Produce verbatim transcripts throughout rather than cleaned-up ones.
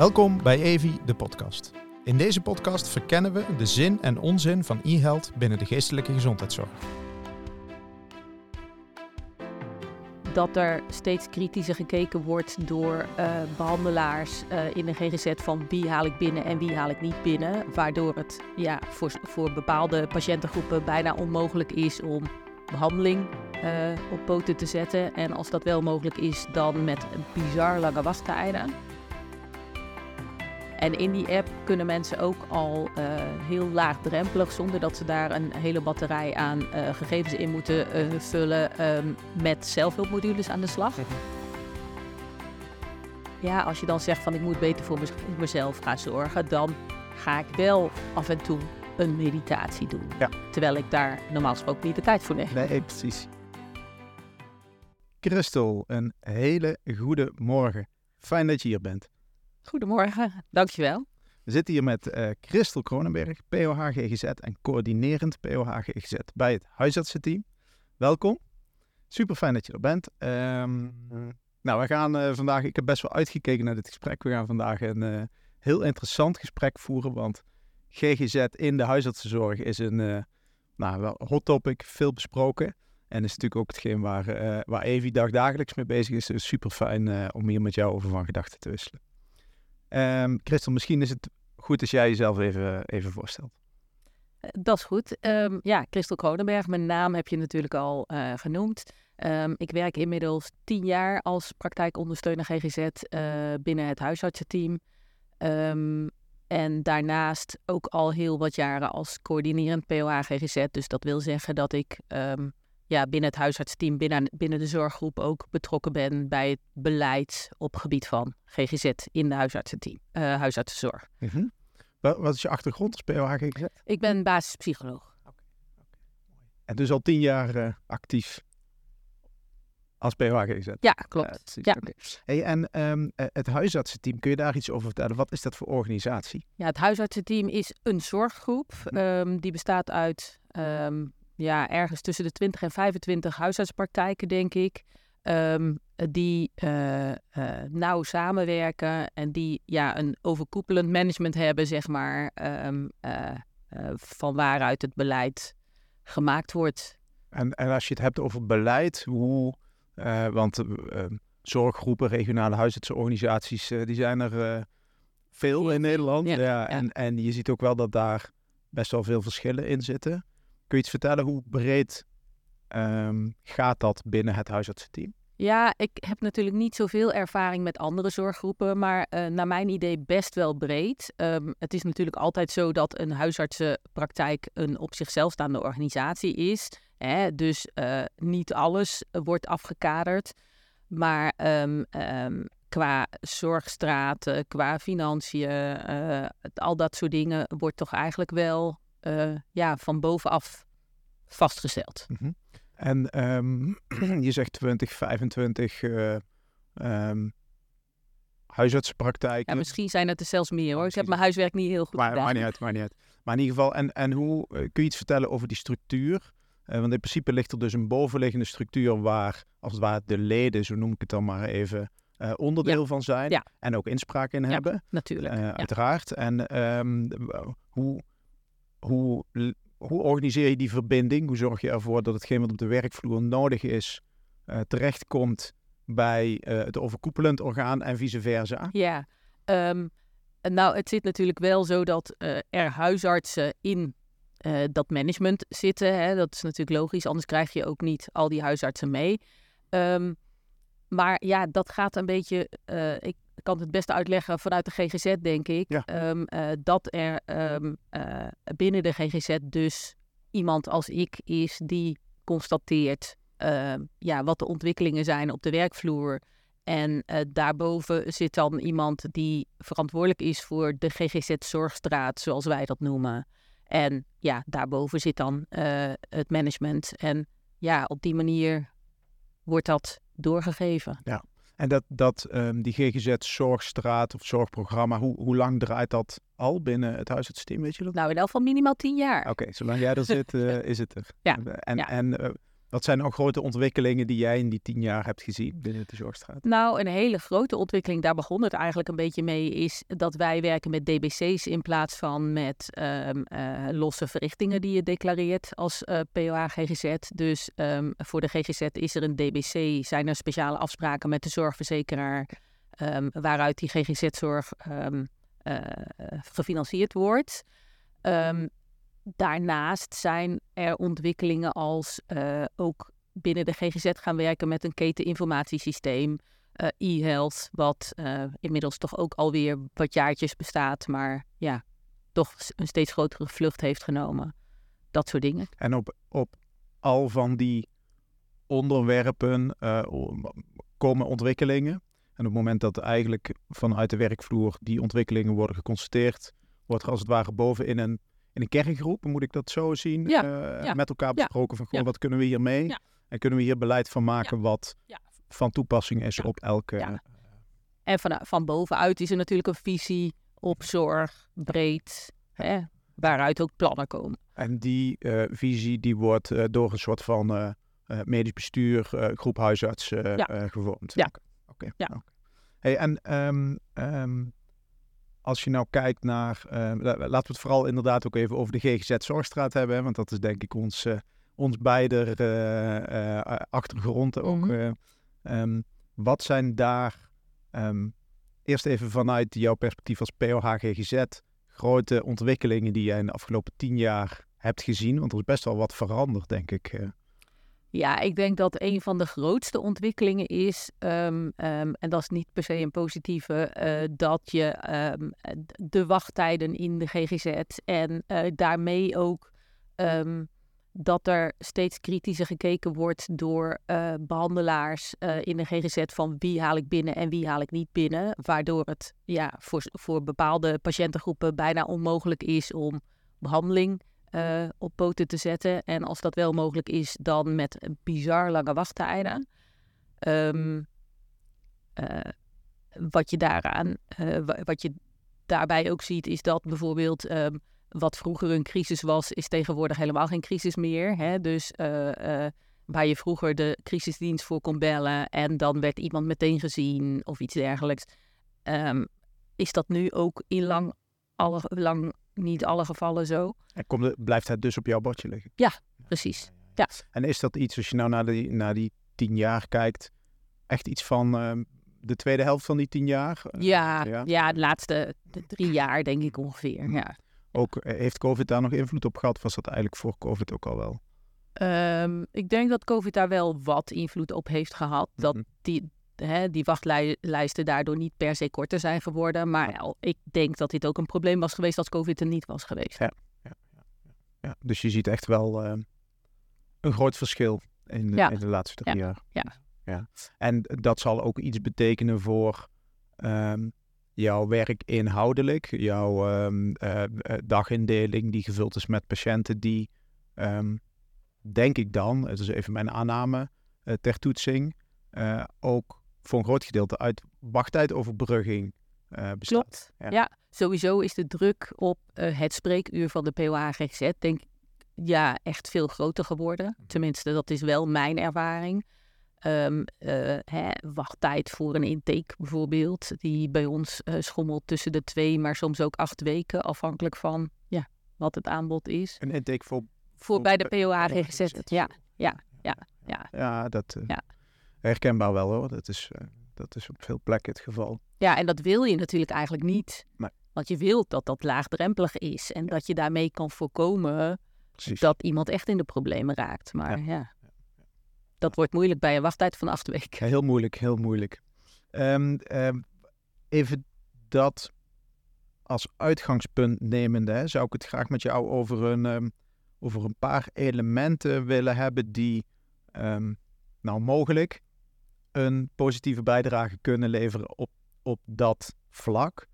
Welkom bij Evi, de podcast. In deze podcast verkennen we de zin en onzin van e-health binnen de geestelijke gezondheidszorg. Dat er steeds kritischer gekeken wordt door uh, behandelaars uh, in de G G Z van wie haal ik binnen en wie haal ik niet binnen. Waardoor het ja, voor, voor bepaalde patiëntengroepen bijna onmogelijk is om behandeling uh, op poten te zetten. En als dat wel mogelijk is, dan met een bizar lange wastijden. En in die app kunnen mensen ook al uh, heel laagdrempelig, zonder dat ze daar een hele batterij aan uh, gegevens in moeten uh, vullen, um, met zelfhulpmodules aan de slag. Ja, als je dan zegt van ik moet beter voor mez- mezelf gaan zorgen, dan ga ik wel af en toe een meditatie doen. Ja. Terwijl ik daar normaal gesproken niet de tijd voor neem. Nee, precies. Christel, een hele goede morgen. Fijn dat je hier bent. Goedemorgen, dankjewel. We zitten hier met uh, Christel Kronenberg, P O H G G Z en coördinerend P O H G G Z bij het huisartsenteam. Welkom, super fijn dat je er bent. Um, nou, we gaan uh, vandaag, ik heb best wel uitgekeken naar dit gesprek. We gaan vandaag een uh, heel interessant gesprek voeren, want G G Z in de huisartsenzorg is een uh, nou, wel hot topic, veel besproken. En is natuurlijk ook hetgeen waar, uh, waar Evi dagdagelijks mee bezig is. Dus super fijn uh, om hier met jou over van gedachten te wisselen. Um, Christel, misschien is het goed als jij jezelf even, even voorstelt. Dat is goed. Um, ja, Christel Kronenberg, mijn naam heb je natuurlijk al uh, genoemd. Um, ik werk inmiddels tien jaar als praktijkondersteuner G G Z uh, binnen het huisartsenteam. Um, en daarnaast ook al heel wat jaren als coördinerend P O H G G Z. Dus dat wil zeggen dat ik um, ja, binnen het huisartsenteam, binnen, binnen de zorggroep ook betrokken ben bij het beleid op gebied van G G Z in de huisartsenteam, uh, huisartsenzorg. Mm-hmm. Wat is je achtergrond als P O H G G Z? Ik ben basispsycholoog. Okay. Okay. En dus al tien jaar uh, actief als P O H G G Z? Ja, klopt. Uh, ja. Okay. Hey, en um, het huisartsenteam, kun je daar iets over vertellen? Wat is dat voor organisatie? Ja, het huisartsenteam is een zorggroep. Mm-hmm. Um, die bestaat uit... Um, Ja, ergens tussen de twintig en vijfentwintig huisartspraktijken, denk ik, um, die uh, uh, nauw samenwerken en die ja, een overkoepelend management hebben, zeg maar, um, uh, uh, van waaruit het beleid gemaakt wordt. En, en als je het hebt over beleid, hoe, uh, want uh, zorggroepen, regionale huisartsenorganisaties, uh, die zijn er uh, veel in Nederland. Ja, ja, en, ja. en je ziet ook wel dat daar best wel veel verschillen in zitten. Kun je iets vertellen hoe breed um, gaat dat binnen het huisartsenteam? Ja, ik heb natuurlijk niet zoveel ervaring met andere zorggroepen, maar uh, naar mijn idee best wel breed. Um, het is natuurlijk altijd zo dat een huisartsenpraktijk een op zichzelf staande organisatie is. Hè? Dus uh, niet alles wordt afgekaderd. Maar um, um, qua zorgstraten, qua financiën, uh, al dat soort dingen wordt toch eigenlijk wel... Uh, ja, van bovenaf vastgesteld. Mm-hmm. En um, je zegt twintig, vijfentwintig uh, um, huisartsenpraktijken. Ja, misschien zijn het er zelfs meer hoor. Ik heb mijn huiswerk niet heel goed maar, gedaan. Maar niet uit, maar niet uit. Maar in ieder geval, en, en hoe uh, kun je iets vertellen over die structuur? Uh, want in principe ligt er dus een bovenliggende structuur waar, als het ware, de leden, zo noem ik het dan maar even, Uh, onderdeel ja. van zijn. Ja. En ook inspraak in ja, hebben. Natuurlijk. Uh, ja. Uiteraard. En um, hoe... Hoe, hoe organiseer je die verbinding? Hoe zorg je ervoor dat hetgeen wat op de werkvloer nodig is, uh, terechtkomt bij uh, het overkoepelend orgaan en vice versa? Ja, um, nou het zit natuurlijk wel zo dat uh, er huisartsen in uh, dat management zitten. Hè? Dat is natuurlijk logisch, anders krijg je ook niet al die huisartsen mee. Um, maar ja, dat gaat een beetje... Uh, ik, Ik kan het beste uitleggen vanuit de G G Z, denk ik. Ja. Um, uh, dat er um, uh, binnen de G G Z dus iemand als ik is die constateert uh, ja, wat de ontwikkelingen zijn op de werkvloer. En uh, daarboven zit dan iemand die verantwoordelijk is voor de G G Z-zorgstraat, zoals wij dat noemen. En ja, daarboven zit dan uh, het management. En ja, op die manier wordt dat doorgegeven. Ja. En dat, dat um, die G G Z-zorgstraat of zorgprogramma, hoe, hoe lang draait dat al binnen het huisartsenteam, weet je dat? Nou, in elk geval minimaal tien jaar. Oké, okay, zolang jij er zit, uh, is het er. Ja. En, ja. en uh, Wat zijn nou grote ontwikkelingen die jij in die tien jaar hebt gezien binnen de Zorgstraat? Nou, een hele grote ontwikkeling, daar begon het eigenlijk een beetje mee, is dat wij werken met D B C's in plaats van met um, uh, losse verrichtingen die je declareert als uh, P O H G G Z. Dus um, voor de G G Z is er een D B C, zijn er speciale afspraken met de zorgverzekeraar um, waaruit die G G Z-zorg um, uh, gefinancierd wordt. Um, Daarnaast zijn er ontwikkelingen als uh, ook binnen de G G Z gaan werken met een keteninformatiesysteem, uh, e-health, wat uh, inmiddels toch ook alweer wat jaartjes bestaat, maar ja, toch een steeds grotere vlucht heeft genomen. Dat soort dingen. En op, op al van die onderwerpen uh, komen ontwikkelingen. En op het moment dat eigenlijk vanuit de werkvloer die ontwikkelingen worden geconstateerd, wordt er als het ware bovenin een In een kerngroep, moet ik dat zo zien, ja, uh, ja, met elkaar besproken ja, van goh, ja. wat kunnen we hiermee? Ja. En kunnen we hier beleid van maken ja. wat ja. van toepassing is ja. op elke... Ja. En van, van bovenuit is er natuurlijk een visie op zorg, breed, ja. hè, waaruit ook plannen komen. En die uh, visie die wordt uh, door een soort van uh, medisch bestuur, uh, groep huisartsen uh, ja. uh, gevormd? Ja. Oké. Okay. Ja. Okay. Hey, en... Um, um, Als je nou kijkt naar, uh, laten we het vooral inderdaad ook even over de G G Z-Zorgstraat hebben. Hè, want dat is denk ik ons, uh, ons beider uh, uh, achtergrond ook. Mm-hmm. Uh, um, wat zijn daar, um, eerst even vanuit jouw perspectief als P O H G G Z, grote ontwikkelingen die jij in de afgelopen tien jaar hebt gezien? Want er is best wel wat veranderd, denk ik. Uh. Ja, ik denk dat een van de grootste ontwikkelingen is, um, um, en dat is niet per se een positieve, uh, dat je um, de wachttijden in de G G Z en uh, daarmee ook um, dat er steeds kritischer gekeken wordt door uh, behandelaars uh, in de G G Z van wie haal ik binnen en wie haal ik niet binnen. Waardoor het ja, voor, voor bepaalde patiëntengroepen bijna onmogelijk is om behandeling Uh, op poten te zetten. En als dat wel mogelijk is, dan met bizar lange wachttijden. Um, uh, wat je daaraan, uh, wat je daarbij ook ziet, is dat bijvoorbeeld um, wat vroeger een crisis was, is tegenwoordig helemaal geen crisis meer. Hè? Dus uh, uh, waar je vroeger de crisisdienst voor kon bellen en dan werd iemand meteen gezien of iets dergelijks, um, is dat nu ook in lang, alle, lang niet alle gevallen zo. En komt de, blijft het dus op jouw bordje liggen? Ja, precies. Ja. En is dat iets, als je nou naar die, naar die tien jaar kijkt, echt iets van uh, de tweede helft van die tien jaar? Ja, ja. ja de laatste de drie jaar denk ik ongeveer. Ja. Ook, uh, heeft COVID daar nog invloed op gehad? Was dat eigenlijk voor COVID ook al wel? Um, ik denk dat COVID daar wel wat invloed op heeft gehad. Mm-hmm. Dat die... Hè, die wachtlijsten daardoor niet per se korter zijn geworden. Maar ja, ik denk dat dit ook een probleem was geweest als COVID er niet was geweest. Ja, ja, ja, ja. Dus je ziet echt wel uh, een groot verschil in, ja. in de laatste drie ja. jaar. Ja. Ja. En dat zal ook iets betekenen voor um, jouw werk inhoudelijk. Jouw um, uh, dagindeling die gevuld is met patiënten die, um, denk ik dan, het is even mijn aanname, uh, ter toetsing, uh, ook voor een groot gedeelte uit wachttijdverbrugging uh, bestaat. Klopt, ja. ja. Sowieso is de druk op uh, het spreekuur van de P O H G G Z denk ik, ja, echt veel groter geworden. Tenminste, dat is wel mijn ervaring. Um, uh, hè, wachttijd voor een intake bijvoorbeeld, die bij ons uh, schommelt tussen de twee, maar soms ook acht weken, afhankelijk van ja, wat het aanbod is. Een intake voor... Voor, voor bij de P O H G G Z, ja. Ja, ja, ja. Ja, dat... Uh... Ja. Herkenbaar wel hoor, dat is, uh, dat is op veel plekken het geval. Ja, en dat wil je natuurlijk eigenlijk niet. Nee. Want je wilt dat dat laagdrempelig is en ja. dat je daarmee kan voorkomen Precies. dat iemand echt in de problemen raakt. Maar ja, ja. ja. dat ja. wordt moeilijk bij een wachttijd van acht weken. Heel moeilijk, heel moeilijk. Um, um, even dat als uitgangspunt nemende, hè, zou ik het graag met jou over een, um, over een paar elementen willen hebben die um, nou mogelijk... een positieve bijdrage kunnen leveren op, op dat vlak.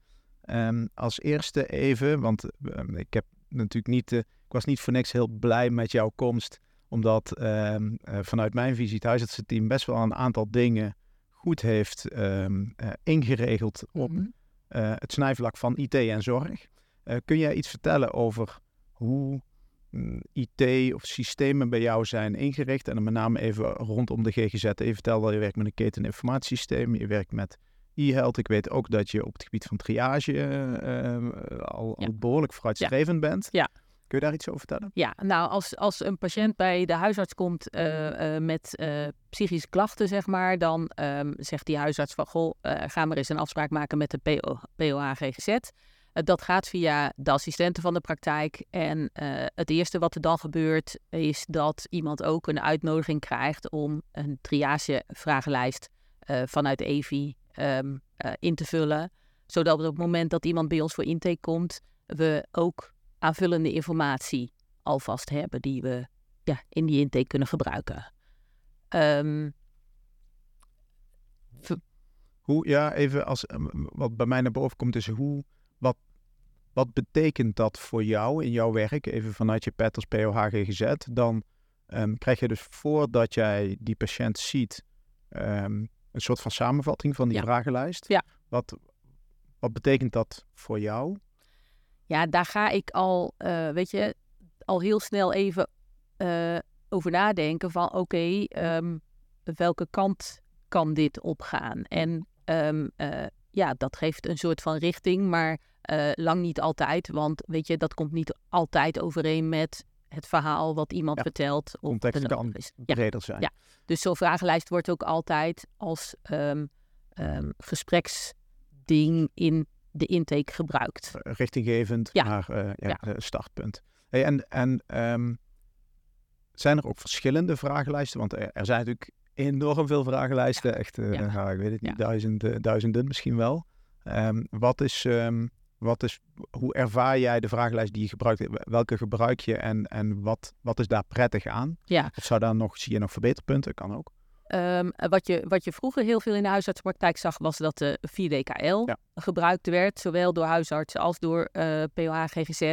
Um, als eerste even, want um, ik heb natuurlijk niet, uh, ik was niet voor niks heel blij met jouw komst, omdat um, uh, vanuit mijn visie het huisartsenteam best wel een aantal dingen goed heeft um, uh, ingeregeld op mm-hmm. uh, het snijvlak van I T en zorg. Uh, kun jij iets vertellen over hoe I T of systemen bij jou zijn ingericht. En dan met name even rondom de G G Z. Even vertelde, je werkt met een keteninformatiesysteem. Je werkt met e-health. Ik weet ook dat je op het gebied van triage uh, al, ja. al behoorlijk vooruitstrevend ja. bent. Ja. Kun je daar iets over vertellen? Ja, nou, als, als een patiënt bij de huisarts komt uh, uh, met uh, psychische klachten, zeg maar, dan um, zegt die huisarts van, goh, uh, ga maar eens een afspraak maken met de P O H G G Z. Uh, dat gaat via de assistenten van de praktijk. En uh, het eerste wat er dan gebeurt, is dat iemand ook een uitnodiging krijgt om een triagevragenlijst uh, vanuit Evi um, uh, in te vullen. Zodat op het moment dat iemand bij ons voor intake komt, we ook aanvullende informatie alvast hebben die we ja, in die intake kunnen gebruiken. Um, ver... Hoe, ja, even als wat bij mij naar boven komt is hoe, wat, wat betekent dat voor jou in jouw werk? Even vanuit je pet als P O H G G Z, dan um, krijg je dus voordat jij die patiënt ziet um, een soort van samenvatting van die ja. vragenlijst. Ja. Wat, wat betekent dat voor jou? Ja, daar ga ik al, uh, weet je, al heel snel even uh, over nadenken van oké, okay, um, welke kant kan dit opgaan? En um, uh, ja, dat geeft een soort van richting, maar uh, lang niet altijd. Want weet je, dat komt niet altijd overeen met het verhaal wat iemand ja, vertelt. Of context kan breder zijn. Ja, ja. Dus zo'n vragenlijst wordt ook altijd als um, um, gespreksding in de intake gebruikt. Richtinggevend ja. naar uh, ja, ja. startpunt. Hey, en en um, zijn er ook verschillende vragenlijsten? Want er, er zijn natuurlijk enorm veel vragenlijsten. Ja. Echt, uh, ja. nou, ik weet het niet, ja. duizenden, duizenden misschien wel. Um, wat is, um, wat is, hoe ervaar jij de vragenlijst die je gebruikt? Welke gebruik je en, en wat, wat is daar prettig aan? Ja. Of zou daar nog, zie je nog verbeterpunten? Kan ook. Um, wat, je, wat je vroeger heel veel in de huisartsenpraktijk zag, was dat de vier D K L ja. gebruikt werd. Zowel door huisartsen als door uh, P O H G G Z.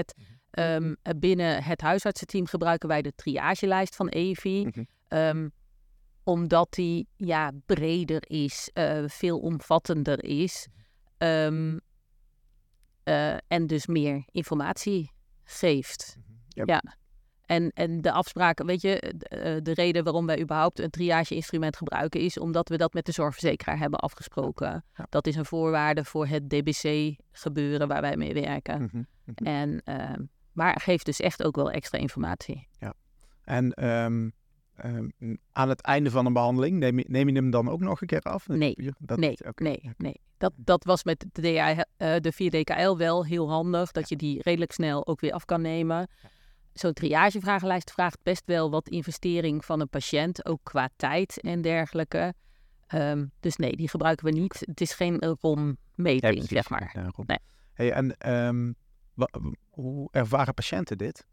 Mm-hmm. um, binnen het huisartsenteam gebruiken wij de triagelijst van Evi. Mm-hmm. Um, omdat die ja, breder is, uh, veel omvattender is. Um, uh, en dus meer informatie geeft. Mm-hmm. Yep. Ja. En, en de afspraken, weet je, de, de reden waarom wij überhaupt een triage-instrument gebruiken is omdat we dat met de zorgverzekeraar hebben afgesproken. Ja. Dat is een voorwaarde voor het D B C gebeuren waar wij mee werken. Mm-hmm. En, uh, maar geeft dus echt ook wel extra informatie. Ja. En um, um, aan het einde van een behandeling, neem je, neem je hem dan ook nog een keer af? Nee, dat, nee, okay. nee, okay. nee. Dat, dat was met de, D I, uh, de vier D K L wel heel handig, dat ja. je die redelijk snel ook weer af kan nemen. Ja. Zo'n triagevragenlijst vraagt best wel wat investering van een patiënt, ook qua tijd en dergelijke. Um, dus nee, die gebruiken we niet. Het is geen rommeting, ja, zeg maar. Ja, nee. Hey, en um, wa- hoe ervaren patiënten dit?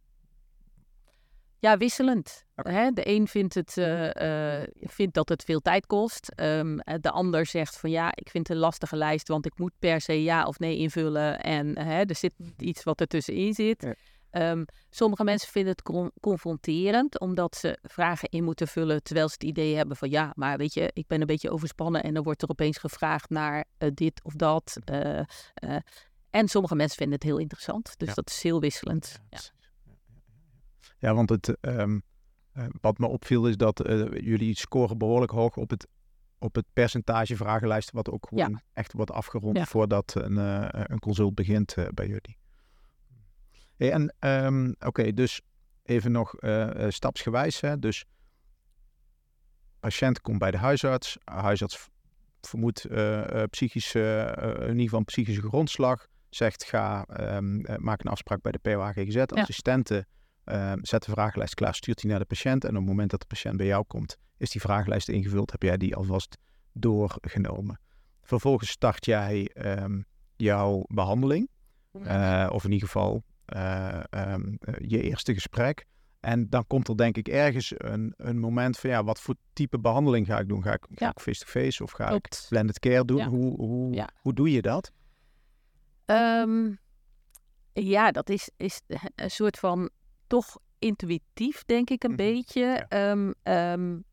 Ja, wisselend. Okay. Hè? De een vindt, het, uh, uh, vindt dat het veel tijd kost. Um, de ander zegt van ja, ik vind het een lastige lijst, want ik moet per se ja of nee invullen. En uh, hè, er zit iets wat ertussenin zit. Ja. Um, sommige mensen vinden het con- confronterend, omdat ze vragen in moeten vullen, terwijl ze het idee hebben van ja, maar weet je, ik ben een beetje overspannen en dan wordt er opeens gevraagd naar uh, dit of dat. Uh, uh, en sommige mensen vinden het heel interessant, dus ja. dat is heel wisselend. Ja, ja want het, um, uh, wat me opviel is dat uh, jullie scoren behoorlijk hoog op het, op het percentage vragenlijsten, wat ook gewoon ja. echt wordt afgerond ja. voordat een, uh, een consult begint uh, bij jullie. Hey, en um, oké, okay, dus even nog uh, stapsgewijs. Hè? Dus patiënt komt bij de huisarts. Huisarts vermoedt uh, psychische, uh, in ieder geval psychische grondslag. Zegt ga, um, uh, maak een afspraak bij de P O H G G Z. Ja. Assistenten uh, zet de vragenlijst klaar, stuurt die naar de patiënt. En op het moment dat de patiënt bij jou komt, is die vragenlijst ingevuld. Heb jij die alvast doorgenomen. Vervolgens start jij um, jouw behandeling. Uh, of in ieder geval... Uh, um, je eerste gesprek. En dan komt er denk ik ergens een, een moment van ja, wat voor type behandeling ga ik doen? Ga ik, ja. ga ik face-to-face of ga Klopt. ik blended care doen? Ja. Hoe, hoe, ja. hoe doe je dat? Um, ja, dat is, is een soort van toch intuïtief denk ik een mm-hmm. beetje. Ja. Um, um,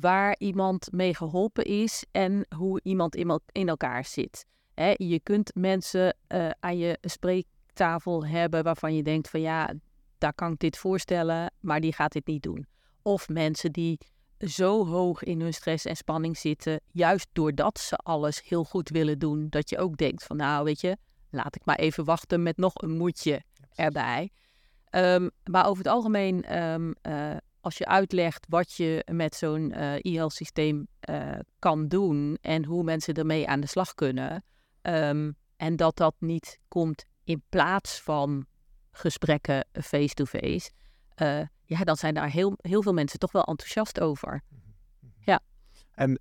waar iemand mee geholpen is en hoe iemand in, in elkaar zit. Hè, je kunt mensen uh, aan je spreek tafel hebben waarvan je denkt van ja, daar kan ik dit voorstellen, maar die gaat dit niet doen. Of mensen die zo hoog in hun stress en spanning zitten, juist doordat ze alles heel goed willen doen, dat je ook denkt van nou weet je, laat ik maar even wachten met nog een moedje erbij. Um, maar over het algemeen, um, uh, als je uitlegt wat je met zo'n e-health uh, systeem uh, kan doen en hoe mensen ermee aan de slag kunnen, um, en dat dat niet komt in plaats van gesprekken face-to-face, uh, ja, dan zijn daar heel, heel veel mensen toch wel enthousiast over. Ja. En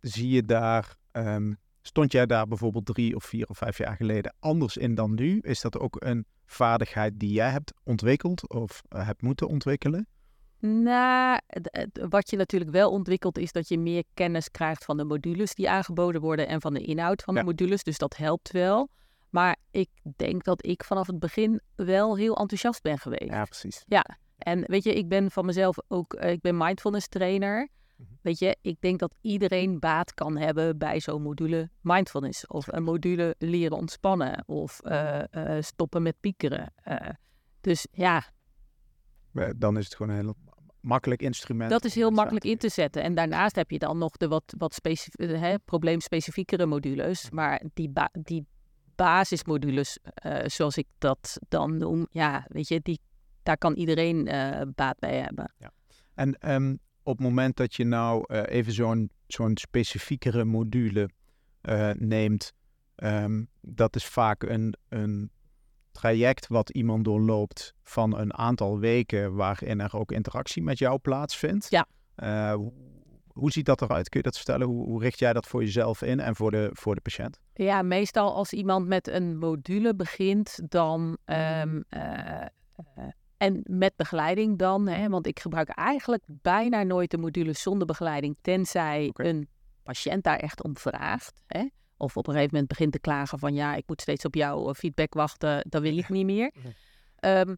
zie je daar, um, stond jij daar bijvoorbeeld drie of vier of vijf jaar geleden anders in dan nu? Is dat ook een vaardigheid die jij hebt ontwikkeld of uh, hebt moeten ontwikkelen? Nou, wat je natuurlijk wel ontwikkelt is dat je meer kennis krijgt van de modules die aangeboden worden en van de inhoud van de ja. modules. Dus dat helpt wel. Maar ik denk dat ik vanaf het begin wel heel enthousiast ben geweest. Ja, precies. Ja, en weet je, ik ben van mezelf ook, ik ben mindfulness trainer. Mm-hmm. Weet je, ik denk dat iedereen baat kan hebben bij zo'n module mindfulness. Of een module leren ontspannen. Of uh, uh, stoppen met piekeren. Uh, dus ja. Dan is het gewoon een heel makkelijk instrument. Dat is heel makkelijk in te zetten. En daarnaast heb je dan nog de wat, wat specif- hè, probleemspecifiekere modules. Maar die ba- die basismodules, uh, zoals ik dat dan noem, ja, weet je, die, daar kan iedereen uh, baat bij hebben. Ja. En um, op het moment dat je nou uh, even zo'n, zo'n specifiekere module uh, neemt, um, dat is vaak een, een traject wat iemand doorloopt van een aantal weken, waarin er ook interactie met jou plaatsvindt. Ja. Uh, Hoe ziet dat eruit? Kun je dat vertellen? Hoe, hoe richt jij dat voor jezelf in en voor de, voor de patiënt? Ja, meestal als iemand met een module begint, dan um, uh, uh, en met begeleiding dan, hè, want ik gebruik eigenlijk bijna nooit de module zonder begeleiding, tenzij okay. een patiënt daar echt om vraagt. Hè? Of op een gegeven moment begint te klagen van ja, ik moet steeds op jouw feedback wachten, dat wil ik niet meer. Um,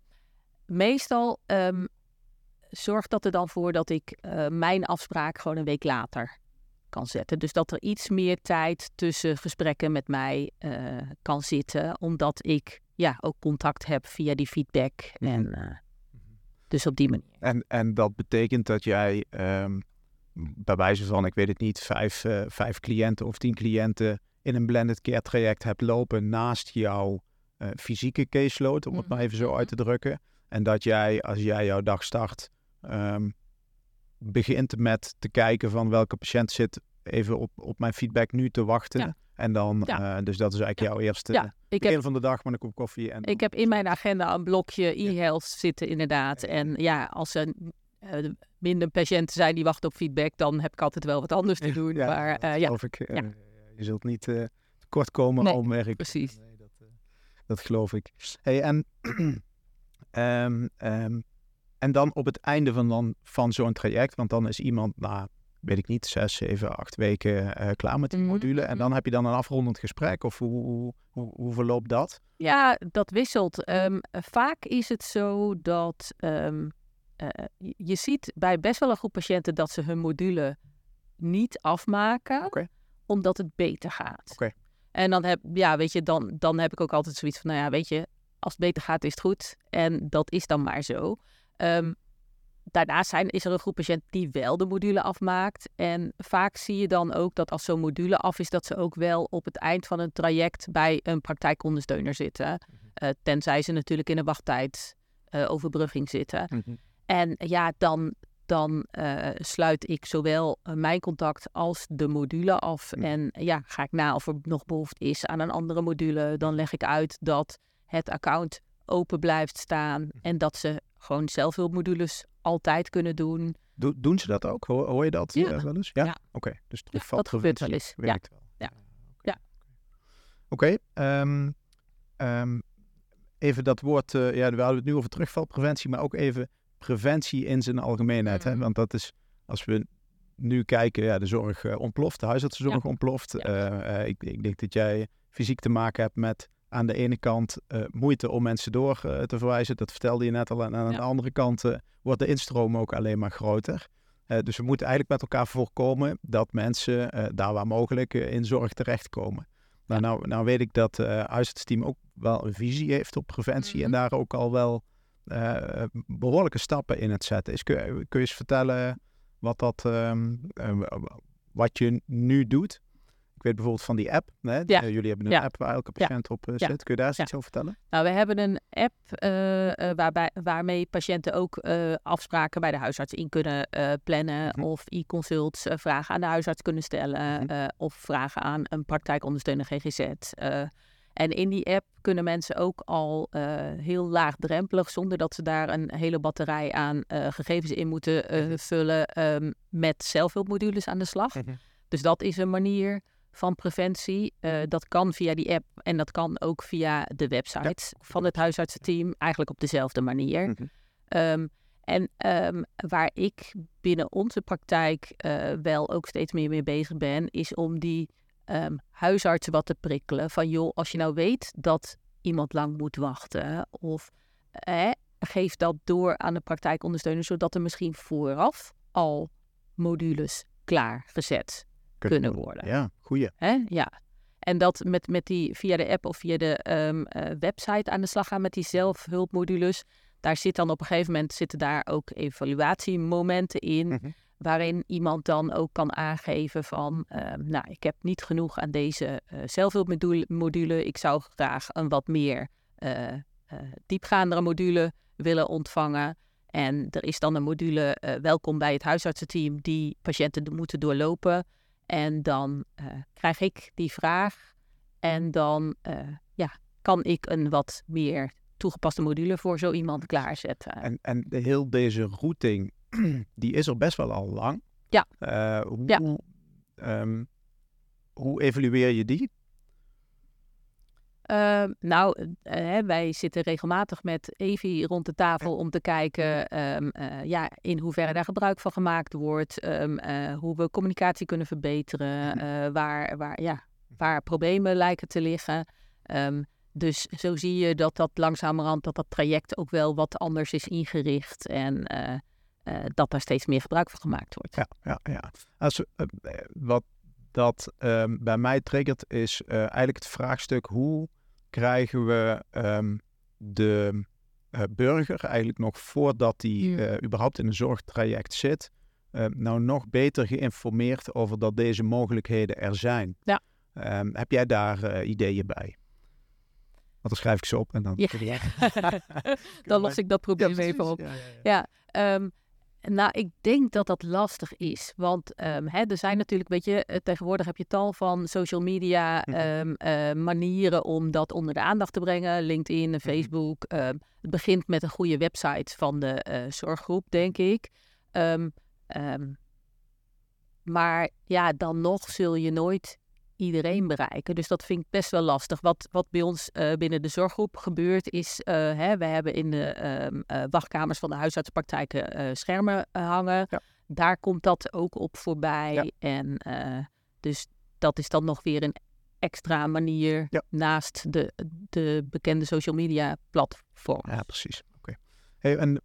meestal... Um, zorgt dat er dan voor dat ik uh, mijn afspraak gewoon een week later kan zetten. Dus dat er iets meer tijd tussen gesprekken met mij uh, kan zitten. Omdat ik ja, ook contact heb via die feedback. En, uh, mm-hmm. Dus op die manier. En, en dat betekent dat jij, um, bij wijze van, ik weet het niet, vijf, uh, vijf cliënten of tien cliënten in een blended care traject hebt lopen naast jouw uh, fysieke caseload, om mm-hmm. het maar even zo uit te drukken. En dat jij, als jij jouw dag start, Um, begint met te kijken van welke patiënt zit even op, op mijn feedback nu te wachten. Ja. En dan, ja. uh, dus dat is eigenlijk ja. jouw eerste ja. begin heb, van de dag met een kop koffie. En ik heb in mijn agenda een blokje e-health ja. zitten inderdaad. Ja. En ja, als er uh, minder patiënten zijn die wachten op feedback, dan heb ik altijd wel wat anders te doen. Ja, maar, dat uh, geloof ja. ik. Uh, ja. Je zult niet uh, tekort komen nee, al merk. Precies. Nee, dat, uh, dat geloof ik. Hey, en... um, um, En dan op het einde van, dan, van zo'n traject, want dan is iemand na, weet ik niet, zes, zeven, acht weken uh, klaar met die mm-hmm. module. En dan heb je dan een afrondend gesprek of hoe, hoe, hoe, hoe verloopt dat? Ja, dat wisselt. Um, vaak is het zo dat um, uh, je ziet bij best wel een groep patiënten dat ze hun module niet afmaken, okay. omdat het beter gaat. Okay. En dan heb, ja, weet je, dan, dan heb ik ook altijd zoiets van, nou ja, weet je, als het beter gaat is het goed. En dat is dan maar zo. Um, daarnaast zijn, is er een groep patiënten die wel de module afmaakt. En vaak zie je dan ook dat als zo'n module af is, dat ze ook wel op het eind van een traject bij een praktijkondersteuner zitten. Uh, tenzij ze natuurlijk in een wachttijd uh, overbrugging zitten. Mm-hmm. En ja, dan, dan uh, sluit ik zowel mijn contact als de module af. Mm-hmm. En ja, ga ik na of er nog behoefte is aan een andere module. Dan leg ik uit dat het account open blijft staan en dat ze gewoon zelfhulpmodules altijd kunnen doen. Do- doen ze dat ook? Hoor, hoor je dat ja. wel eens? Ja. ja. Oké, okay. Dus ja, dat gebeurt wel eens. Ja. Wel. Ja. ja. Oké. Okay. Um, um, even dat woord. Uh, ja, we hadden het nu over terugvalpreventie, maar ook even preventie in zijn algemeenheid. Mm. Hè? Want dat is, als we nu kijken, ja, de zorg uh, ontploft, de huisartsenzorg ja. ontploft. Ja. Uh, uh, ik, ik denk dat jij fysiek te maken hebt met aan de ene kant uh, moeite om mensen door uh, te verwijzen. Dat vertelde je net al. En aan ja. de andere kant uh, wordt de instroom ook alleen maar groter. Uh, dus we moeten eigenlijk met elkaar voorkomen dat mensen uh, daar waar mogelijk uh, in zorg terechtkomen. Nou, ja. nou, nou weet ik dat het uh, huisartsenteam ook wel een visie heeft op preventie. Mm-hmm. En daar ook al wel uh, behoorlijke stappen in het zetten. Is, kun, je, kun je eens vertellen wat, dat, um, uh, wat je nu doet? Ik weet bijvoorbeeld van die app. Hè? Ja. Uh, jullie hebben een ja. app waar elke patiënt ja. op uh, zit. Ja. Kun je daar eens ja. iets over vertellen? Nou, we hebben een app uh, waarbij, waarmee patiënten ook uh, afspraken bij de huisarts in kunnen uh, plannen. Mm-hmm. Of e-consults, uh, vragen aan de huisarts kunnen stellen. Mm-hmm. uh, of vragen aan een praktijkondersteuner G G Z. Uh, En in die app kunnen mensen ook al uh, heel laagdrempelig, zonder dat ze daar een hele batterij aan uh, gegevens in moeten uh, vullen, um, met zelfhulpmodules aan de slag. Mm-hmm. Dus dat is een manier van preventie. Uh, dat kan via die app en dat kan ook via de website ja. van het huisartsenteam, eigenlijk op dezelfde manier. Mm-hmm. Um, en um, waar ik binnen onze praktijk uh, wel ook steeds meer mee bezig ben, is om die... Um, huisartsen wat te prikkelen van joh, als je nou weet dat iemand lang moet wachten of eh, geef dat door aan de praktijkondersteuner, zodat er misschien vooraf al modules klaargezet Kun- kunnen worden. Ja, goeie. Eh, ja. En dat met, met die via de app of via de um, uh, website aan de slag gaan met die zelfhulpmodules, daar zit dan op een gegeven moment zitten daar ook evaluatiemomenten in. Mm-hmm. Waarin iemand dan ook kan aangeven van... Uh, nou, ik heb niet genoeg aan deze uh, zelfhulpmodule. Ik zou graag een wat meer uh, uh, diepgaandere module willen ontvangen. En er is dan een module uh, welkom bij het huisartsenteam... die patiënten moeten doorlopen. En dan uh, krijg ik die vraag. En dan uh, ja, kan ik een wat meer toegepaste module voor zo iemand klaarzetten. En, en de heel deze routing... die is er best wel al lang. Ja. Uh, hoe, ja. Um, hoe evalueer je die? Uh, nou, uh, wij zitten regelmatig met Evi rond de tafel om te kijken um, uh, ja, in hoeverre daar gebruik van gemaakt wordt. Um, uh, hoe we communicatie kunnen verbeteren. Uh, waar, waar, ja, waar problemen lijken te liggen. Um, Dus zo zie je dat dat langzamerhand, dat dat traject ook wel wat anders is ingericht. En uh, uh, dat daar steeds meer gebruik van gemaakt wordt. Ja, ja, ja. Als, uh, wat dat um, bij mij triggert is uh, eigenlijk het vraagstuk... hoe krijgen we um, de uh, burger eigenlijk nog voordat die ja. uh, überhaupt in een zorgtraject zit... Uh, nou nog beter geïnformeerd over dat deze mogelijkheden er zijn. Ja. Um, heb jij daar uh, ideeën bij? Want dan schrijf ik ze op en dan... Ja. Ja. Dan los ik dat probleem ja, even op. Ja, ja, ja. ja um, nou, ik denk dat dat lastig is. Want um, hè, er zijn natuurlijk, weet je... Tegenwoordig heb je tal van social media um, uh, manieren om dat onder de aandacht te brengen. LinkedIn, Facebook. Um, het begint met een goede website van de uh, zorggroep, denk ik. Um, um, maar ja, dan nog zul je nooit... iedereen bereiken. Dus dat vind ik best wel lastig. Wat, wat bij ons uh, binnen de zorggroep gebeurt is... Uh, hè, we hebben in de um, uh, wachtkamers van de huisartsenpraktijken uh, schermen uh, hangen. Ja. Daar komt dat ook op voorbij. Ja. En uh, dus dat is dan nog weer een extra manier... Ja. naast de, de bekende social media platforms. Ja, precies. Okay. Hey, en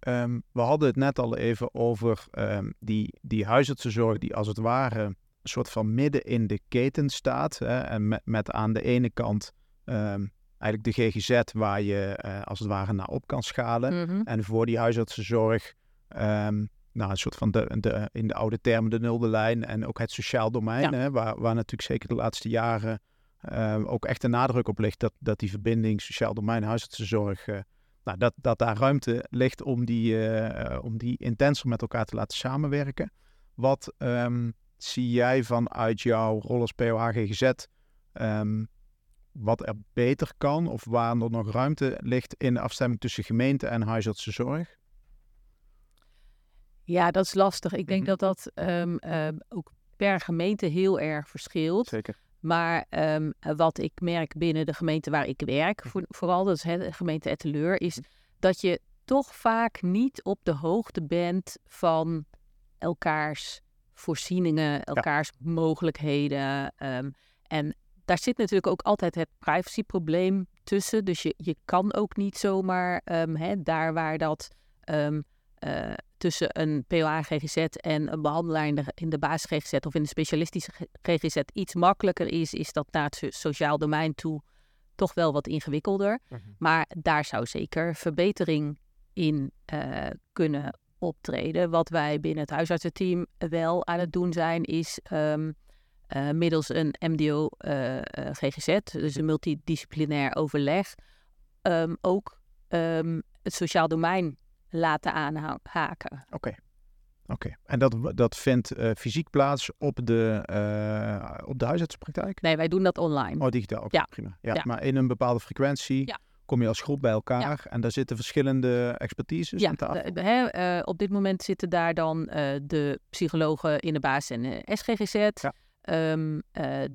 um, we hadden het net al even over um, die, die huisartsenzorg... die als het ware... een soort van midden in de keten staat. Hè, en met, met aan de ene kant um, eigenlijk de G G Z waar je uh, als het ware naar op kan schalen. Mm-hmm. En voor die huisartsenzorg um, nou, een soort van de, de, in de oude termen de nulde lijn en ook het sociaal domein. Ja. Hè, waar, waar natuurlijk zeker de laatste jaren um, ook echt de nadruk op ligt dat, dat die verbinding sociaal domein huisartsenzorg, uh, nou, dat, dat daar ruimte ligt om die, uh, om die intenser met elkaar te laten samenwerken. Wat... Um, zie jij vanuit jouw rol als P O H G G Z um, wat er beter kan of waar er nog ruimte ligt in de afstemming tussen gemeente en huisartsenzorg? Ja, dat is lastig. Ik denk mm-hmm. dat dat um, uh, ook per gemeente heel erg verschilt. Zeker. Maar um, wat ik merk binnen de gemeente waar ik werk, voor, vooral dat is he, de gemeente Etten-Leur, is dat je toch vaak niet op de hoogte bent van elkaars... voorzieningen, elkaars ja. mogelijkheden. Um, en daar zit natuurlijk ook altijd het privacyprobleem tussen. Dus je, je kan ook niet zomaar um, hè, daar waar dat um, uh, tussen een P O H G G Z en een behandelaar in de, in de basis G G Z of in de specialistische G G Z iets makkelijker is, is dat naar het sociaal domein toe toch wel wat ingewikkelder. Mm-hmm. Maar daar zou zeker verbetering in uh, kunnen optreden. Wat wij binnen het huisartsenteam wel aan het doen zijn, is um, uh, middels een M D O G G Z, uh, dus een multidisciplinair overleg, um, ook um, het sociaal domein laten aanhaken. Oké. Okay. Oké, okay. En dat, dat vindt uh, fysiek plaats op de, uh, op de huisartsenpraktijk? Nee, wij doen dat online. Oh, digitaal. Okay, ja. Prima. Ja, ja. Maar in een bepaalde frequentie ja. kom je als groep bij elkaar ja. en daar zitten verschillende expertises ja, aan tafel? Ja, hè, uh, op dit moment zitten daar dan uh, de psychologen in de basis en de S G G Z, ja. um, uh,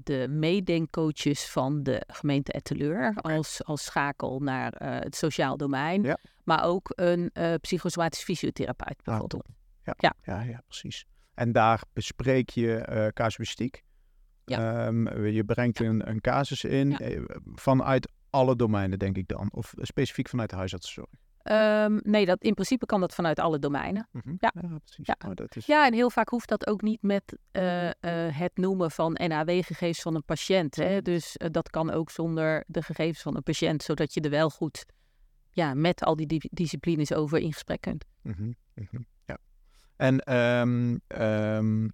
de meedenkcoaches van de gemeente Etten-Leur okay. als, als schakel naar uh, het sociaal domein, ja. maar ook een uh, psychosomatisch fysiotherapeut bijvoorbeeld. Ah, Ja, ja. Ja, ja, precies. En daar bespreek je uh, casuïstiek. Ja. Um, je brengt ja. een, een casus in ja. vanuit alle domeinen, denk ik dan. Of specifiek vanuit de huisartsen, sorry. Um, nee, dat, in principe kan dat vanuit alle domeinen. Mm-hmm. Ja. Ja, precies. Ja. Oh, dat is... ja, en heel vaak hoeft dat ook niet met uh, uh, het noemen van N A W-gegevens van een patiënt. Hè? Dus uh, dat kan ook zonder de gegevens van een patiënt, zodat je er wel goed ja, met al die di- disciplines over in gesprek kunt. Mm-hmm. Mm-hmm. Ja. En um, um,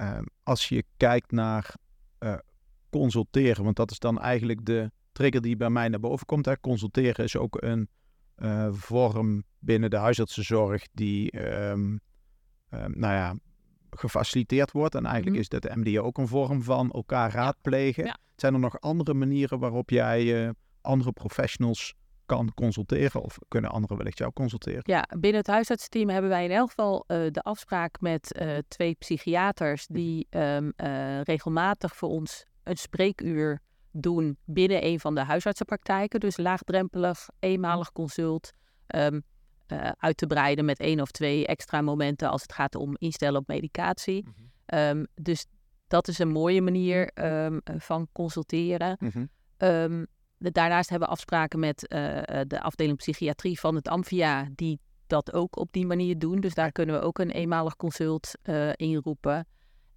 um, als je kijkt naar uh, consulteren, want dat is dan eigenlijk de trigger die bij mij naar boven komt. Hè. Consulteren is ook een uh, vorm binnen de huisartsenzorg die um, um, nou ja, gefaciliteerd wordt. En eigenlijk mm. is dat de M D O ook een vorm van elkaar raadplegen. Ja. Zijn er nog andere manieren waarop jij uh, andere professionals kan consulteren of kunnen anderen wellicht jou consulteren? Ja, binnen het huisartsenteam hebben wij in elk geval uh, de afspraak met uh, twee psychiaters die um, uh, regelmatig voor ons een spreekuur doen binnen een van de huisartsenpraktijken. Dus laagdrempelig, eenmalig consult, um, uh, uit te breiden met één of twee extra momenten als het gaat om instellen op medicatie. Mm-hmm. Um, dus dat is een mooie manier um, van consulteren. Mm-hmm. Um, Daarnaast hebben we afspraken met uh, de afdeling psychiatrie van het Amphia, die dat ook op die manier doen. Dus daar kunnen we ook een eenmalig consult uh, inroepen.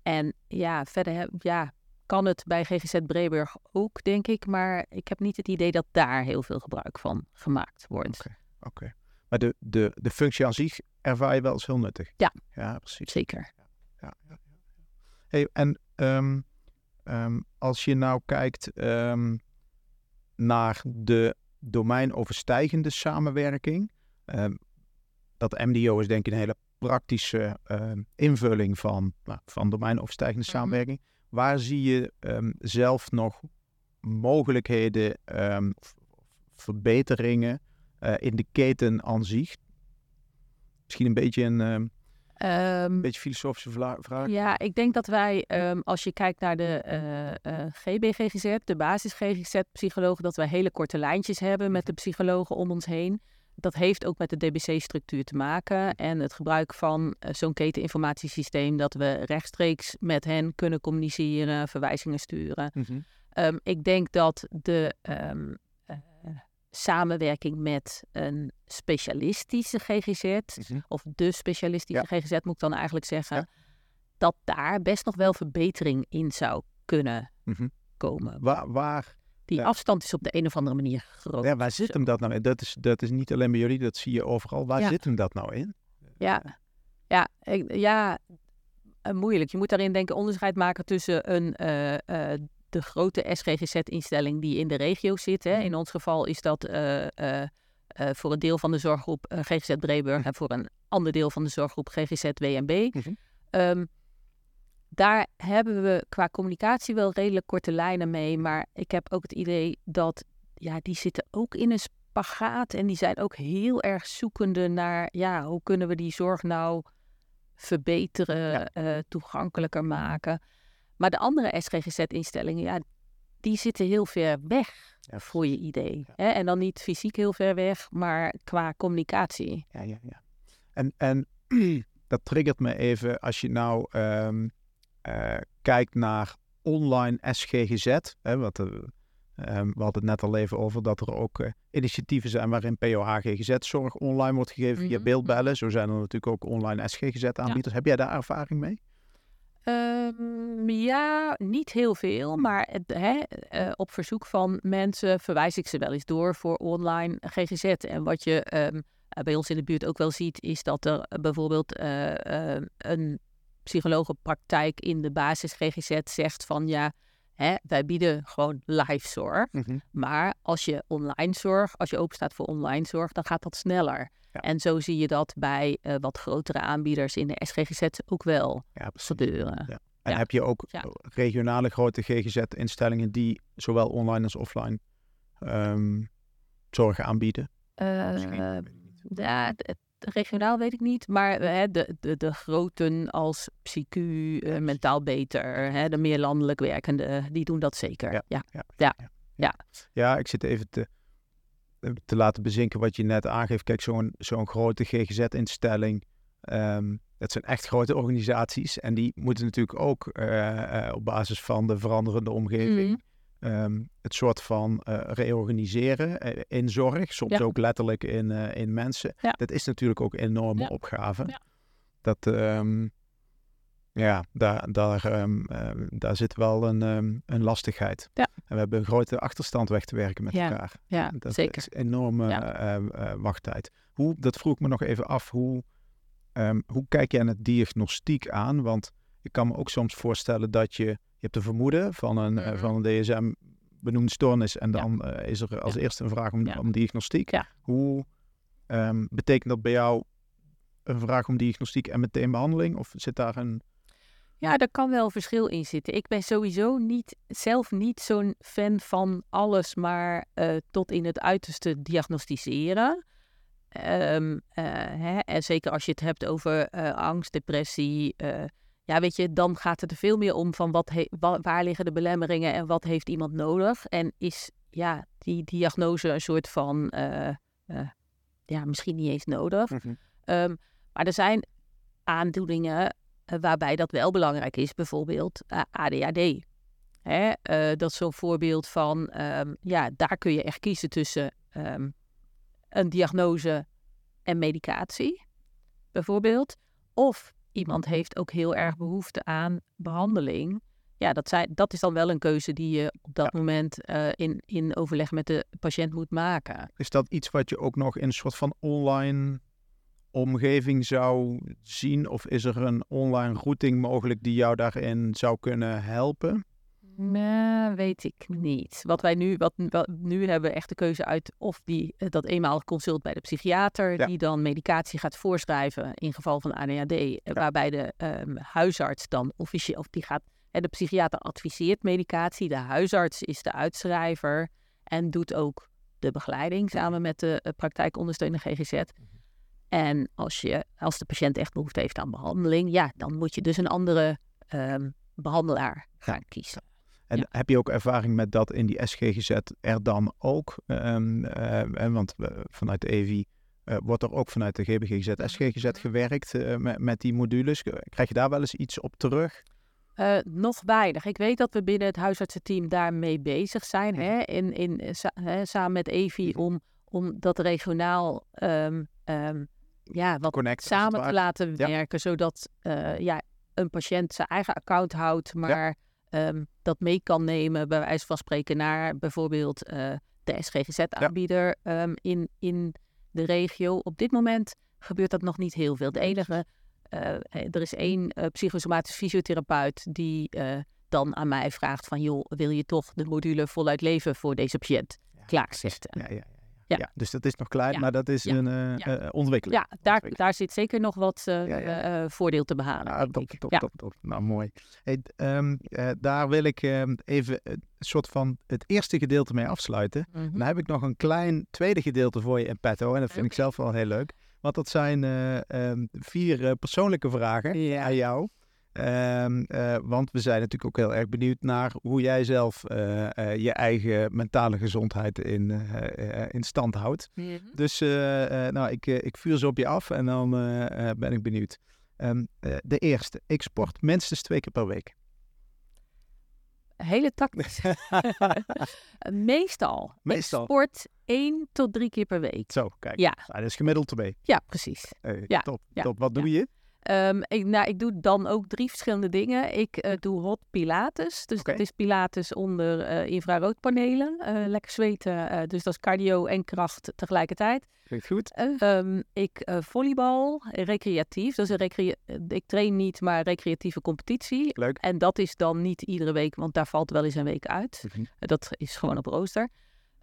En ja, verder heb, ja, kan het bij G G Z Breburg ook, denk ik. Maar ik heb niet het idee dat daar heel veel gebruik van gemaakt wordt. Oké, okay, okay. Maar de, de, de functie aan zich ervaar je wel als heel nuttig. Ja, ja, precies. Zeker. Ja, ja. Hey, en um, um, als je nou kijkt... Um, naar de domeinoverstijgende samenwerking. Um, dat M D O is denk ik een hele praktische uh, invulling van, nou, van domeinoverstijgende mm-hmm. samenwerking. Waar zie je um, zelf nog mogelijkheden, um, verbeteringen uh, in de keten aan zich? Misschien een beetje een... Um, Um, een beetje filosofische vla- vraag. Ja, ik denk dat wij, um, als je kijkt naar de uh, uh, G B G G Z, de basis-G G Z-psychologen, dat wij hele korte lijntjes hebben met de psychologen om ons heen. Dat heeft ook met de D B C-structuur te maken en het gebruik van uh, zo'n keteninformatiesysteem, dat we rechtstreeks met hen kunnen communiceren, verwijzingen sturen. Mm-hmm. Um, ik denk dat de um, uh, samenwerking met een specialistische G G Z, mm-hmm. of de specialistische ja. G G Z moet ik dan eigenlijk zeggen, ja. dat daar best nog wel verbetering in zou kunnen mm-hmm. komen. Waar, waar die ja. afstand is op de een of andere manier groot. Ja, waar zit hem dat nou in? Dat is, dat is niet alleen bij jullie, dat zie je overal. Waar ja. zit hem dat nou in? Ja, ja, ik, ja moeilijk. Je moet daarin denk ik onderscheid maken tussen een... Uh, uh, de grote S G G Z-instelling die in de regio zit. Hè. In ons geval is dat uh, uh, uh, voor een deel van de zorggroep uh, G G Z Breburg... en voor een ander deel van de zorggroep G G Z W N B. Mm-hmm. Um, daar hebben we qua communicatie wel redelijk korte lijnen mee... maar ik heb ook het idee dat ja, die zitten ook in een spagaat... en die zijn ook heel erg zoekende naar... ja, hoe kunnen we die zorg nou verbeteren, ja. uh, toegankelijker maken... Maar de andere S G G Z-instellingen, ja, die zitten heel ver weg ja, voor je idee. Ja. Hè? En dan niet fysiek heel ver weg, maar qua communicatie. Ja, ja, ja. En, en dat triggert me even als je nou um, uh, kijkt naar online S G G Z. Hè, wat, uh, um, we hadden het net al even over dat er ook uh, initiatieven zijn waarin P O H G G Z-zorg online wordt gegeven mm-hmm. via beeldbellen. Zo zijn er natuurlijk ook online S G G Z-aanbieders. Ja. Heb jij daar ervaring mee? Um, ja, niet heel veel, maar he, uh, op verzoek van mensen verwijs ik ze wel eens door voor online G G Z. En wat je um, bij ons in de buurt ook wel ziet, is dat er bijvoorbeeld uh, uh, een psychologenpraktijk in de basis G G Z zegt van ja, hè, wij bieden gewoon live zorg. Mm-hmm. Maar als je online zorg, als je open staat voor online zorg, dan gaat dat sneller. Ja. En zo zie je dat bij uh, wat grotere aanbieders in de S G G Z ook wel ja, gebeuren. Ja. En ja. heb je ook ja. regionale grote G G Z-instellingen die zowel online als offline um, zorg aanbieden? Uh, ja, regionaal weet ik niet, maar hè, de, de, de groten als Psyq, uh, Mentaal Beter, hè, de meer landelijk werkenden, die doen dat zeker. Ja, ja. Ja, ja, ja. ja. ja ik zit even te, te laten bezinken wat je net aangeeft. Kijk, zo'n, zo'n grote G G Z-instelling, um, dat zijn echt grote organisaties. En die moeten natuurlijk ook uh, uh, op basis van de veranderende omgeving... Mm. Um, het soort van uh, reorganiseren uh, in zorg, soms ja. ook letterlijk in, uh, in mensen. Ja. Dat is natuurlijk ook een enorme ja. opgave. Ja. Dat, um, ja, daar, daar, um, uh, daar zit wel een, um, een lastigheid. Ja. En we hebben een grote achterstand weg te werken met ja. elkaar. Ja, dat zeker. Is een enorme ja. uh, uh, wachttijd. Hoe, dat vroeg ik me nog even af, hoe, um, hoe kijk jij naar het diagnostiek aan? Want ik kan me ook soms voorstellen dat je... Je hebt een vermoeden van een, mm-hmm. van een D S M-benoemde stoornis... en dan ja. uh, is er als ja. eerste een vraag om, ja. om diagnostiek. Ja. Hoe um, betekent dat bij jou een vraag om diagnostiek en meteen behandeling? Of zit daar een... Ja, daar kan wel verschil in zitten. Ik ben sowieso niet, zelf niet zo'n fan van alles... maar uh, tot in het uiterste diagnosticeren... Um, uh, hè? En zeker als je het hebt over uh, angst, depressie... Uh, Ja, weet je, dan gaat het er veel meer om van wat he- waar liggen de belemmeringen en wat heeft iemand nodig. En is ja, die diagnose een soort van, uh, uh, ja, misschien niet eens nodig. Mm-hmm. Um, maar er zijn aandoeningen waarbij dat wel belangrijk is, bijvoorbeeld uh, A D H D. Hè? Uh, dat is zo'n voorbeeld van, um, ja, daar kun je echt kiezen tussen um, een diagnose en medicatie, bijvoorbeeld. Of... Iemand heeft ook heel erg behoefte aan behandeling. Ja, dat, zijn, dat is dan wel een keuze die je op dat ja. moment uh, in, in overleg met de patiënt moet maken. Is dat iets wat je ook nog in een soort van online omgeving zou zien? Of is er een online routing mogelijk die jou daarin zou kunnen helpen? Nee, weet ik niet. Wat wij nu, wat, wat, nu hebben we echt de keuze uit of die, dat eenmaal consult bij de psychiater... Ja. die dan medicatie gaat voorschrijven in geval van A D H D... Ja. waarbij de um, huisarts dan officieel... of die gaat, hè, de psychiater adviseert medicatie, de huisarts is de uitschrijver... en doet ook de begeleiding samen met de uh, praktijkondersteunende G G Z... Mm-hmm. En als, je, als de patiënt echt behoefte heeft aan behandeling... ja, dan moet je dus een andere um, behandelaar gaan ja. kiezen. En ja. heb je ook ervaring met dat in die S G G Z er dan ook? Um, uh, want uh, vanuit de Evi uh, wordt er ook vanuit de G B G G Z, S G G Z gewerkt uh, met, met die modules. Krijg je daar wel eens iets op terug? Uh, nog weinig. Ik weet dat we binnen het huisartsenteam daarmee bezig zijn. Ja. Hè? In, in, sa- hè, samen met Evi om, om dat regionaal um, um, ja, wat Connect, samen te laten werken. Ja. Zodat uh, ja, een patiënt zijn eigen account houdt, maar... Ja. Um, dat mee kan nemen, bij wijze van spreken, naar bijvoorbeeld uh, de S G G Z-aanbieder ja. um, in, in de regio. Op dit moment gebeurt dat nog niet heel veel. De enige, uh, er is één uh, psychosomatisch fysiotherapeut die uh, dan aan mij vraagt van, joh, wil je toch de module voluit leven voor deze patiënt ja. klaarzetten? Ja, ja, ja, ja. Ja. ja, dus dat is nog klein, ja. maar dat is ja. een uh, ja. uh, ontwikkeling. Ja, daar, daar zit zeker nog wat uh, ja, ja. Uh, voordeel te behalen. Ja, top, top, ja. top, top. Nou, mooi. Hey, um, uh, daar wil ik um, even een soort van het eerste gedeelte mee afsluiten. Mm-hmm. Dan heb ik nog een klein tweede gedeelte voor je in petto. En dat vind okay. ik zelf wel heel leuk. Want dat zijn uh, um, vier uh, persoonlijke vragen yeah. aan jou. Um, uh, want we zijn natuurlijk ook heel erg benieuwd naar hoe jij zelf uh, uh, je eigen mentale gezondheid in, uh, uh, in stand houdt. Mm-hmm. Dus uh, uh, nou, ik, uh, ik vuur ze op je af en dan uh, uh, ben ik benieuwd. Um, uh, de eerste, ik sport minstens twee keer per week. Hele tactisch. Meestal. Meestal. Ik sport één tot drie keer per week. Zo, kijk. Ja. Nou, dat is gemiddeld twee. Ja, precies. Hey, ja. Top, ja. top. Wat doe ja. je? Um, ik, nou, ik doe dan ook drie verschillende dingen. Ik uh, doe hot pilates. Dus okay. Dat is pilates onder uh, infraroodpanelen. Uh, lekker zweten. Uh, dus dat is cardio en kracht tegelijkertijd. Klinkt goed. Uh, um, ik uh, volleybal, recreatief. Dus een recre- ik train niet, maar recreatieve competitie. Leuk. En dat is dan niet iedere week, want daar valt wel eens een week uit. Mm-hmm. Uh, dat is gewoon op rooster.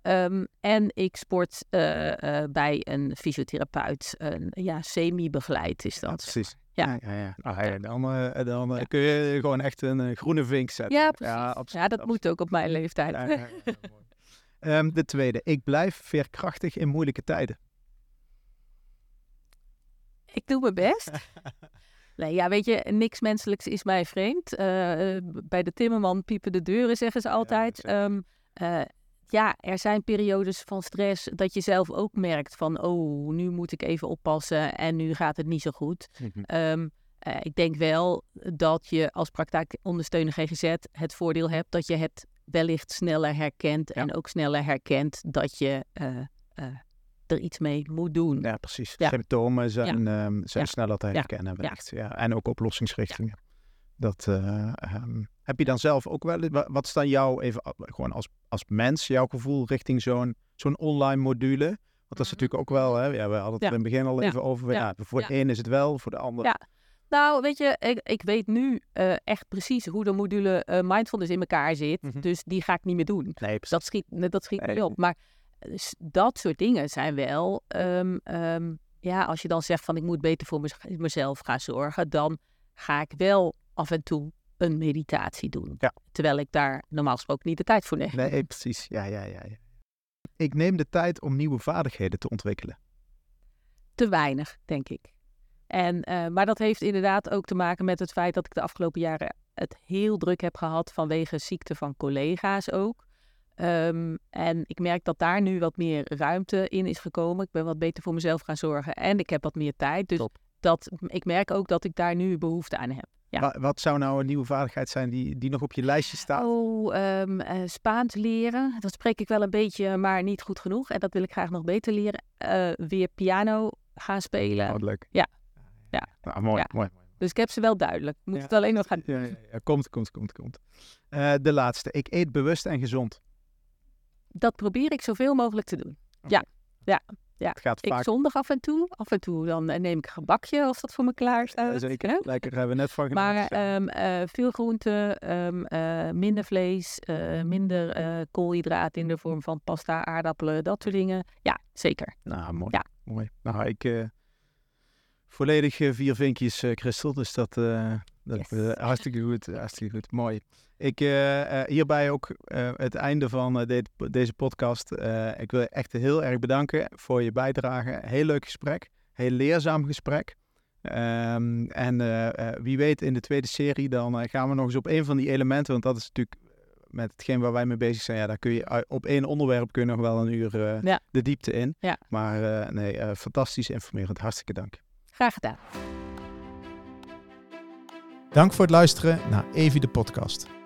Um, en ik sport uh, uh, bij een fysiotherapeut. Een, ja, semi-begeleid is dat. Ja, precies. Ja, ja, ja. Ah, ja, dan, uh, dan uh, ja. kun je gewoon echt een uh, groene vink zetten. Ja, precies. Ja, absolu- ja dat absolu- moet ook op mijn leeftijd. Ja, ja, ja, um, de tweede. Ik blijf veerkrachtig in moeilijke tijden. Ik doe mijn best. Nee, ja, weet je, niks menselijks is mij vreemd. Uh, bij de timmerman piepen de deuren, zeggen ze altijd. Ja, um, uh, ja, er zijn periodes van stress dat je zelf ook merkt van... oh, nu moet ik even oppassen en nu gaat het niet zo goed. Mm-hmm. Um, uh, ik denk wel dat je als praktijkondersteuner G G Z het voordeel hebt... dat je het wellicht sneller herkent ja. en ook sneller herkent dat je uh, uh, er iets mee moet doen. Ja, precies. Ja. Symptomen zijn, ja. um, zijn ja. sneller te herkennen. Ja. Ja. Ja. En ook oplossingsrichtingen. Ja. Dat... Uh, um... Heb je dan zelf ook wel... Wat is dan jouw, even gewoon als, als mens, jouw gevoel richting zo'n, zo'n online module? Want dat is natuurlijk ook wel... Hè? Ja, we hadden het ja. in het begin al ja. even over. Ja. Ja, voor ja. de een is het wel, voor de ander... Ja. Nou, weet je, ik, ik weet nu uh, echt precies hoe de module uh, mindfulness in elkaar zit. Mm-hmm. Dus die ga ik niet meer doen. Nee, dat schiet, dat schiet nee. me op. Maar dat soort dingen zijn wel... Um, um, ja, als je dan zegt van ik moet beter voor mez- mezelf gaan zorgen... dan ga ik wel af en toe... een meditatie doen. Ja. Terwijl ik daar normaal gesproken niet de tijd voor neem. Nee, precies. Ja, ja, ja, ja. Ik neem de tijd om nieuwe vaardigheden te ontwikkelen. Te weinig, denk ik. En, uh, maar dat heeft inderdaad ook te maken met het feit dat ik de afgelopen jaren het heel druk heb gehad vanwege ziekte van collega's ook. Um, en ik merk dat daar nu wat meer ruimte in is gekomen. Ik ben wat beter voor mezelf gaan zorgen en ik heb wat meer tijd. Dus dat, ik merk ook dat ik daar nu behoefte aan heb. Ja. Wat zou nou een nieuwe vaardigheid zijn die, die nog op je lijstje staat? Oh, um, uh, Spaans leren. Dat spreek ik wel een beetje, maar niet goed genoeg. En dat wil ik graag nog beter leren. Uh, weer piano gaan spelen. Oh, leuk. Ja. ja. Nou, mooi, ja. mooi. Dus ik heb ze wel duidelijk. Moet ja. het alleen nog gaan doen. Ja, ja, ja. Komt, komt, komt, komt. Uh, de laatste. Ik eet bewust en gezond. Dat probeer ik zoveel mogelijk te doen. Okay. Ja, ja. Ja, het gaat vaak... ik zondig af en toe. Af en toe dan neem ik een gebakje als dat voor me klaar staat. Ja, zeker. Lekker, hebben we net van gemaakt. Maar um, uh, veel groenten, um, uh, minder vlees, uh, minder uh, koolhydraten in de vorm van pasta, aardappelen, dat soort dingen. Ja, zeker. Nou, mooi. Ja. mooi. Nou, ik uh, volledig uh, vier vinkjes, uh, Christel. Dus dat, uh, dat yes. uh, hartstikke goed. Hartstikke goed. Mooi. Ik, uh, uh, hierbij ook uh, het einde van uh, de, deze podcast. Uh, ik wil je echt heel erg bedanken voor je bijdrage. Heel leuk gesprek. Heel leerzaam gesprek. Um, en uh, uh, wie weet in de tweede serie dan uh, gaan we nog eens op één van die elementen. Want dat is natuurlijk met hetgeen waar wij mee bezig zijn. Ja, daar kun je uh, op één onderwerp kun je nog wel een uur uh, ja. de diepte in. Ja. Maar uh, nee, uh, fantastisch informerend. Hartstikke dank. Graag gedaan. Dank voor het luisteren naar Evi de podcast.